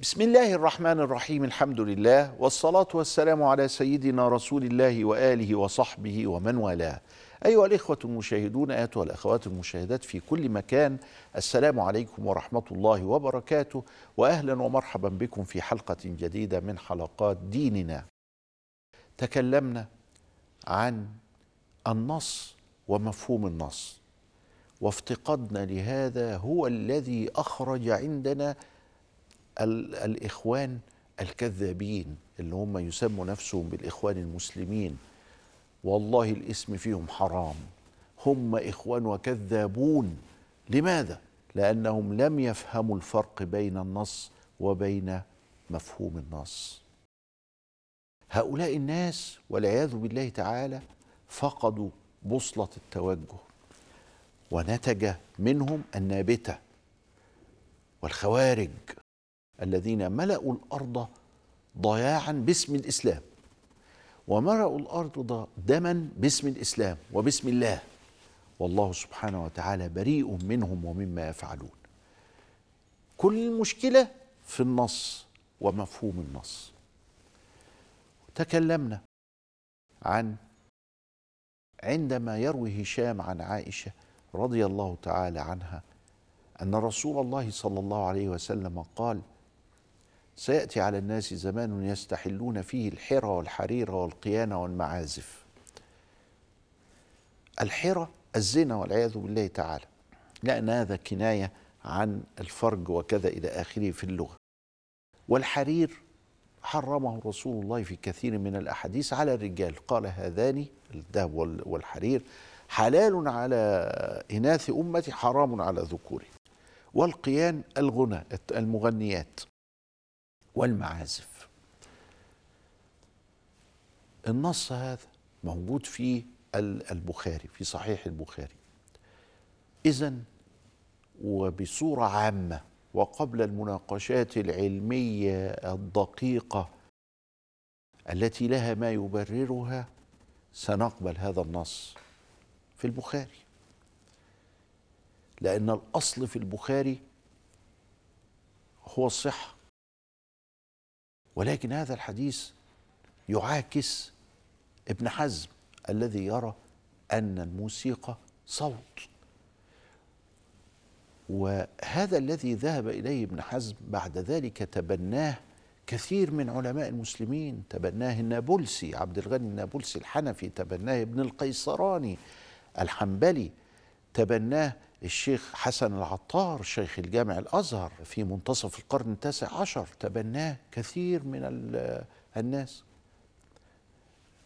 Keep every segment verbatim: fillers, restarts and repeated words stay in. بسم الله الرحمن الرحيم. الحمد لله والصلاة والسلام على سيدنا رسول الله وآله وصحبه ومن والاه. أيها الإخوة المشاهدون، أيتها الأخوات المشاهدات في كل مكان، السلام عليكم ورحمة الله وبركاته، وأهلا ومرحبا بكم في حلقة جديدة من حلقات ديننا. تكلمنا عن النص ومفهوم النص، وافتقدنا لهذا هو الذي أخرج عندنا الإخوان الكذابين اللي هم يسموا نفسهم بالإخوان المسلمين. والله الاسم فيهم حرام، هم إخوان وكذابون. لماذا؟ لأنهم لم يفهموا الفرق بين النص وبين مفهوم النص. هؤلاء الناس والعياذ بالله تعالى فقدوا بوصلة التوجه، ونتج منهم النابتة والخوارج الذين ملأوا الأرض ضياعا باسم الإسلام، وملأوا الأرض دما باسم الإسلام وباسم الله، والله سبحانه وتعالى بريء منهم ومما يفعلون. كل المشكلة في النص ومفهوم النص. تكلمنا عن عندما يروي هشام عن عائشة رضي الله تعالى عنها أن رسول الله صلى الله عليه وسلم قال: سيأتي على الناس زمان يستحلون فيه الحرى والحرير والقيانة والمعازف. الحرى الزنا والعياذ بالله تعالى، لأن هذا كناية عن الفرج وكذا إلى آخره في اللغة. والحرير حرمه رسول الله في كثير من الأحاديث على الرجال، قال: هذان الذهب والحرير حلال على إناث أمتي، حرام على ذكوري. والقيان الغنى المغنيات والمعازف. النص هذا موجود في البخاري، في صحيح البخاري. إذن وبصورة عامة وقبل المناقشات العلمية الدقيقة التي لها ما يبررها، سنقبل هذا النص في البخاري، لأن الأصل في البخاري هو الصحة. ولكن هذا الحديث يعاكس ابن حزم الذي يرى أن الموسيقى صوت، وهذا الذي ذهب إليه ابن حزم بعد ذلك تبناه كثير من علماء المسلمين، تبناه النابلسي، عبد الغني النابلسي الحنفي، تبناه ابن القيصراني الحنبلي، تبناه الشيخ حسن العطار شيخ الجامع الأزهر في منتصف القرن التاسع عشر، تبناه كثير من الناس،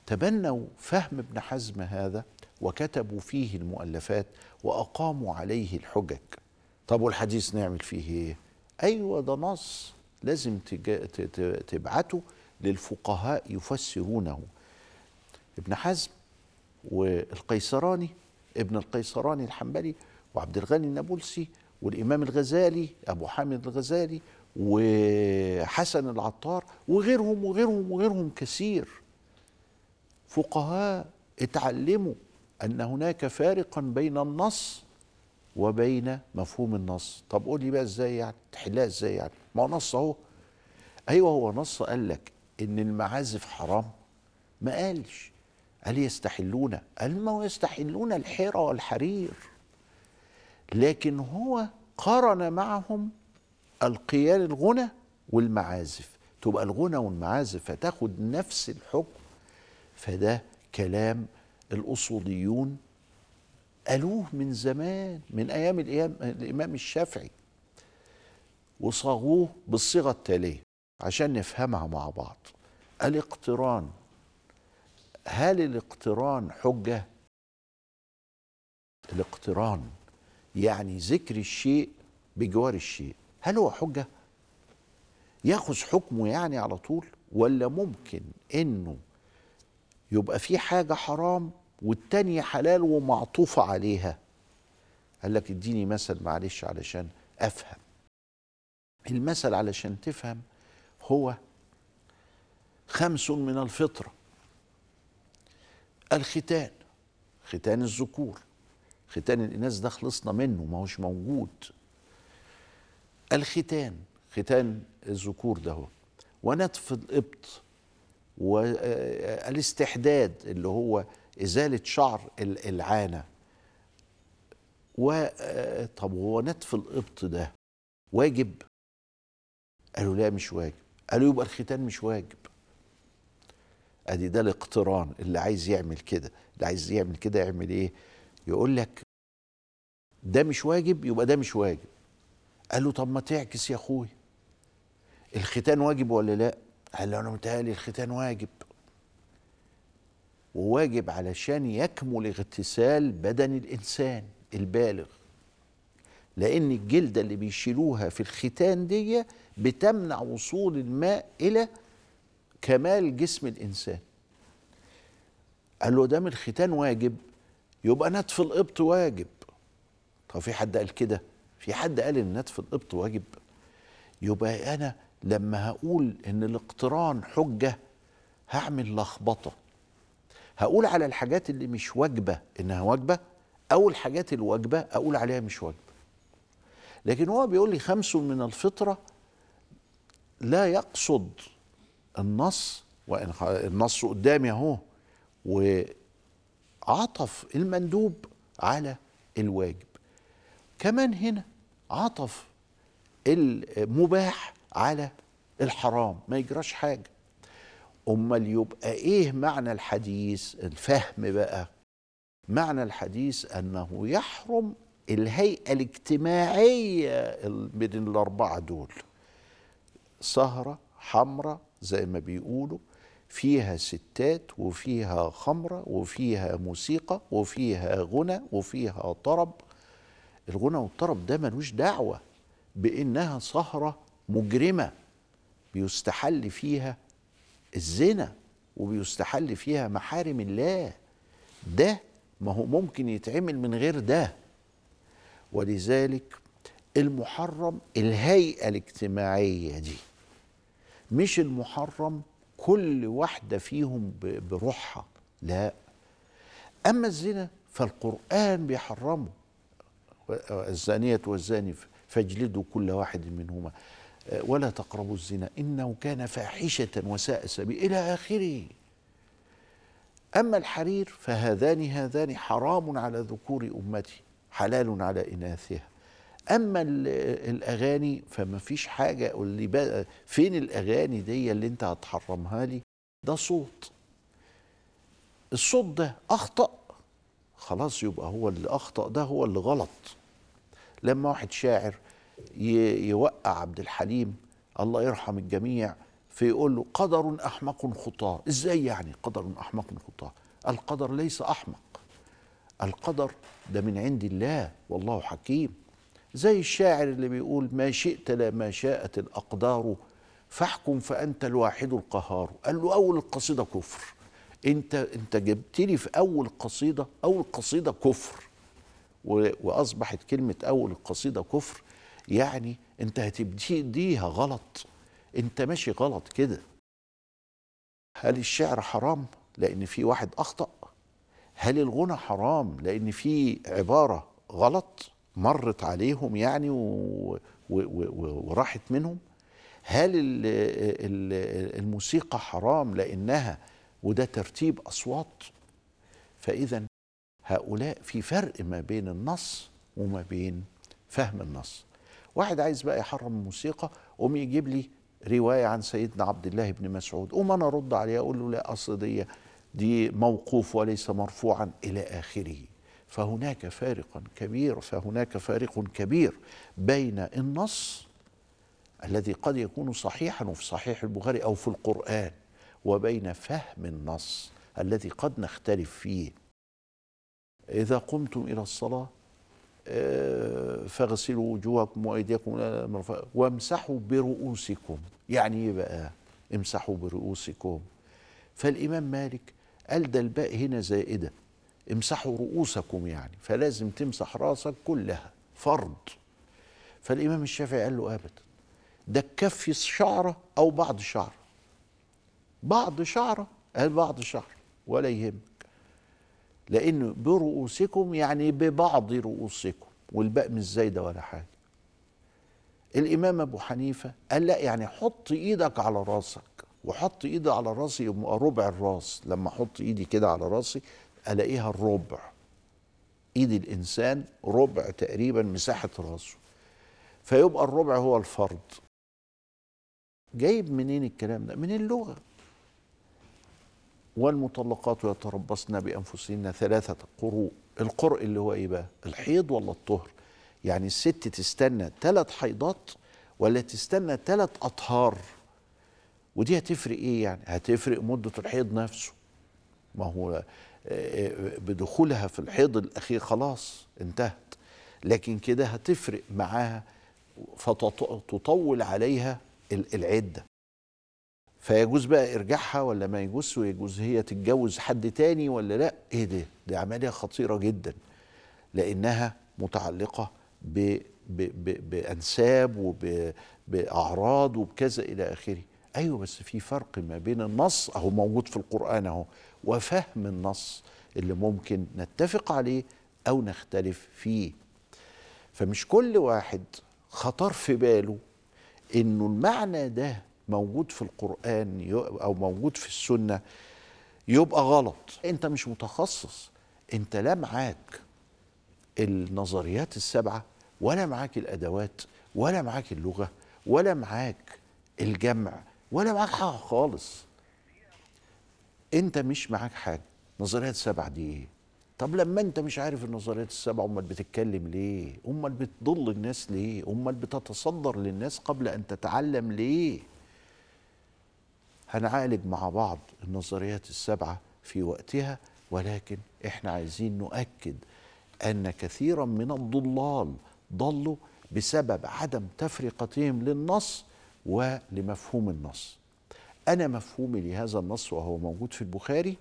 تبنوا فهم ابن حزم هذا وكتبوا فيه المؤلفات وأقاموا عليه الحجج. طب والحديث نعمل فيه ايه؟ أيوة، ده نص لازم تبعته للفقهاء يفسرونه. ابن حزم والقيصراني، ابن القيصراني الحنبلي، وعبد الغني النابلسي، والإمام الغزالي أبو حامد الغزالي، وحسن العطار، وغيرهم وغيرهم وغيرهم كثير، فقهاء اتعلموا أن هناك فارقا بين النص وبين مفهوم النص. طب قول لي بقى ازاي يعني؟ تحلها ازاي يعني؟ ما هو نص اهو. ايوه هو نص. قال لك ان المعازف حرام؟ ما قالش. قال يستحلون، قال ما هو يستحلون الحرى والحرير، لكن هو قارن معهم القيال الغنى والمعازف، تبقى الغنى والمعازف هتاخد نفس الحكم. فده كلام الأصوليون قالوه من زمان، من أيام الإمام الشافعي، وصاغوه بالصيغة التالية عشان نفهمها مع بعض. الاقتران، هل الاقتران حجة؟ الاقتران يعني ذكر الشيء بجوار الشيء، هل هو حجة؟ ياخذ حكمه يعني على طول، ولا ممكن إنه يبقى في حاجة حرام والتانية حلال ومعطوفة عليها؟ قال لك اديني مثل معلش علشان أفهم. المثل علشان تفهم هو خمس من الفطرة: الختان، ختان الذكور، ختان الإناث ده خلصنا منه ما هوش موجود. الختان، ختان الذكور ده، ونتف الإبط والاستحداد اللي هو إزالة شعر العانة. وطب هو نتف الإبط ده واجب؟ قالوا لا مش واجب. قالوا يبقى الختان مش واجب. ادي ده الاقتران. اللي عايز يعمل كده اللي عايز يعمل كده يعمل ايه؟ يقول لك ده مش واجب يبقى ده مش واجب. قال له طب ما تعكس يا اخوي، الختان واجب ولا لا؟ قال له انا متهيألي الختان واجب، وواجب علشان يكمل اغتسال بدن الانسان البالغ، لان الجلده اللي بيشيلوها في الختان دي بتمنع وصول الماء الى كمال جسم الانسان. قال له دام الختان واجب يبقى نتف الابط واجب. طب في حد قال كده؟ في حد قال ان نتف الابط واجب؟ يبقى انا لما هقول ان الاقتران حجه هعمل لخبطه. هقول على الحاجات اللي مش واجبه انها واجبه، او الحاجات الواجبه اقول عليها مش واجبه. لكن هو بيقول لي خمس من الفطره لا يقصد النص، والنص قدامي اهو، وعطف المندوب على الواجب. كمان هنا عطف المباح على الحرام، ما يجراش حاجه. امال يبقى ايه معنى الحديث؟ الفهم بقى معنى الحديث انه يحرم الهيئه الاجتماعيه بين الاربعه دول. سهره حمراء زي ما بيقولوا، فيها ستات وفيها خمرة وفيها موسيقى وفيها غنى وفيها طرب. الغنى والطرب ده ملوش دعوة بإنها سهرة مجرمة بيستحل فيها الزنا وبيستحل فيها محارم الله. ده ما هو ممكن يتعمل من غير ده. ولذلك المحرم الهيئة الاجتماعية دي، مش المحرم كل واحدة فيهم بروحها، لا. أما الزنا فالقرآن بيحرمه، الزانية والزاني فاجلدوا كل واحد منهما ولا تقربوا الزنا إنه كان فاحشة وساء سبيل إلى آخره. أما الحرير فهذان هذان حرام على ذكور أمتي حلال على إناثها. اما الاغاني فما فيش حاجه. اللي بقى فين الاغاني دي اللي انت هتحرمها لي؟ ده صوت، الصوت ده اخطا، خلاص يبقى هو اللي اخطا، ده هو اللي غلط. لما واحد شاعر يوقع عبد الحليم الله يرحم الجميع فيقول له قدر احمق خطاه. ازاي يعني قدر احمق خطاه؟ القدر ليس احمق، القدر ده من عند الله والله حكيم. زي الشاعر اللي بيقول ما شئت لا ما شاءت الأقدار فاحكم فأنت الواحد القهار. قال له أول القصيدة كفر، أنت أنت جبت لي في أول قصيدة أول قصيدة كفر، وأصبحت كلمة أول القصيدة كفر، يعني أنت هتبديها غلط، أنت ماشي غلط كده. هل الشعر حرام لأن في واحد أخطأ؟ هل الغنى حرام لأن في عبارة غلط مرت عليهم يعني وراحت منهم؟ هل الموسيقى حرام لأنها وده ترتيب أصوات؟ فإذا هؤلاء في فرق ما بين النص وما بين فهم النص. واحد عايز بقى يحرم الموسيقى، قوم يجيب لي رواية عن سيدنا عبد الله بن مسعود، قوم أنا أرد عليه أقول له لا أصل دي دي موقوف وليس مرفوعا إلى آخره. فهناك فارق كبير فهناك فارق كبير بين النص الذي قد يكون صحيحا وفي صحيح البخاري أو في القرآن، وبين فهم النص الذي قد نختلف فيه. إذا قمتم إلى الصلاة فاغسلوا وجوهكم وأيديكم وامسحوا برؤوسكم، يعني إيه بقى امسحوا برؤوسكم؟ فالإمام مالك قال ده الباء هنا زائدة، امسحوا رؤوسكم يعني فلازم تمسح راسك كلها فرض. فالإمام الشافعي قال له أبدا، ده تكفي شعرة أو بعض شعرة، بعض شعرة، قال بعض شعرة ولا يهمك، لأن برؤوسكم يعني ببعض رؤوسكم والباقي مش زايدة ولا حاجة. الإمام أبو حنيفة قال لا، يعني حط إيدك على راسك، وحط إيدي على راسي يبقى ربع الراس، لما أحط إيدي كده على راسي ألاقيها الربع، إيد الإنسان ربع تقريبا مساحة راسه، فيبقى الربع هو الفرد. جايب منين الكلام ده؟ من اللغة. والمطلقات يتربصن بأنفسهن ثلاثة قروء. القرء اللي هو إيه بقى؟ الحيض ولا الطهر؟ يعني الست تستنى ثلاث حيضات ولا تستنى ثلاث أطهار؟ ودي هتفرق إيه يعني؟ هتفرق مدة الحيض نفسه. ما هو بدخولها في الحيض الأخير خلاص انتهت، لكن كده هتفرق معاها فتطول عليها العدة، فيجوز بقى إرجاعها ولا ما يجوزش، ويجوز هي تتجوز حد تاني ولا لأ. إيه ده؟ دي عملية خطيرة جدا، لأنها متعلقة ب ب ب بأنساب وبأعراض وبكذا إلى آخره. أيوة، بس في فرق ما بين النص أهو موجود في القرآن أهو وفهم النص اللي ممكن نتفق عليه أو نختلف فيه. فمش كل واحد خطر في باله إنه المعنى ده موجود في القرآن أو موجود في السنة يبقى غلط. أنت مش متخصص، أنت لا معاك النظريات السبعة ولا معاك الأدوات ولا معاك اللغة ولا معاك الجمع ولا معاك حاجة خالص، انت مش معاك حاجة. نظريات السبعة دي ايه؟ طب لما انت مش عارف النظريات السبعة امال بتتكلم ليه؟ امال بتضل الناس ليه؟ امال بتتصدر للناس قبل ان تتعلم ليه؟ هنعالج مع بعض النظريات السبعة في وقتها، ولكن احنا عايزين نؤكد ان كثيرا من الضلال ضلوا بسبب عدم تفرقتهم للنص ولمفهوم النص. أنا مفهومي لهذا النص وهو موجود في البخاري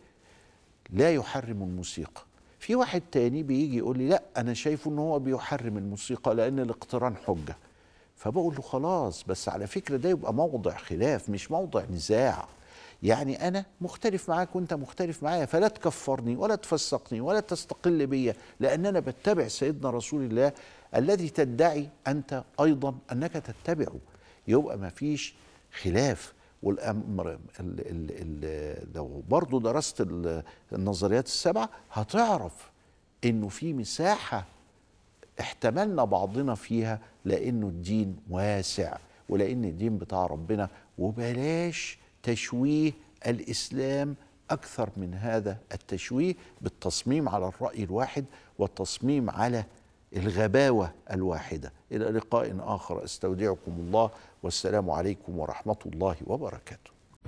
لا يحرم الموسيقى. في واحد تاني بيجي يقول لي لا، أنا شايفه إن هو بيحرم الموسيقى لأن الاقتران حجة، فبقول له خلاص، بس على فكرة ده يبقى موضع خلاف مش موضع نزاع. يعني أنا مختلف معاك وأنت مختلف معايا، فلا تكفرني ولا تفسقني ولا تستقل بيا، لأن أنا بتبع سيدنا رسول الله الذي تدعي أنت أيضا أنك تتبعه، يبقى ما فيش خلاف. والامر ال ال ال لو برضه درست النظريات السبعه هتعرف انه في مساحه احتملنا بعضنا فيها، لانه الدين واسع ولان الدين بتاع ربنا، وبلاش تشويه الاسلام اكثر من هذا التشويه بالتصميم على الراي الواحد والتصميم على الغباوة الواحدة. إلى لقاء آخر، أستودعكم الله والسلام عليكم ورحمة الله وبركاته.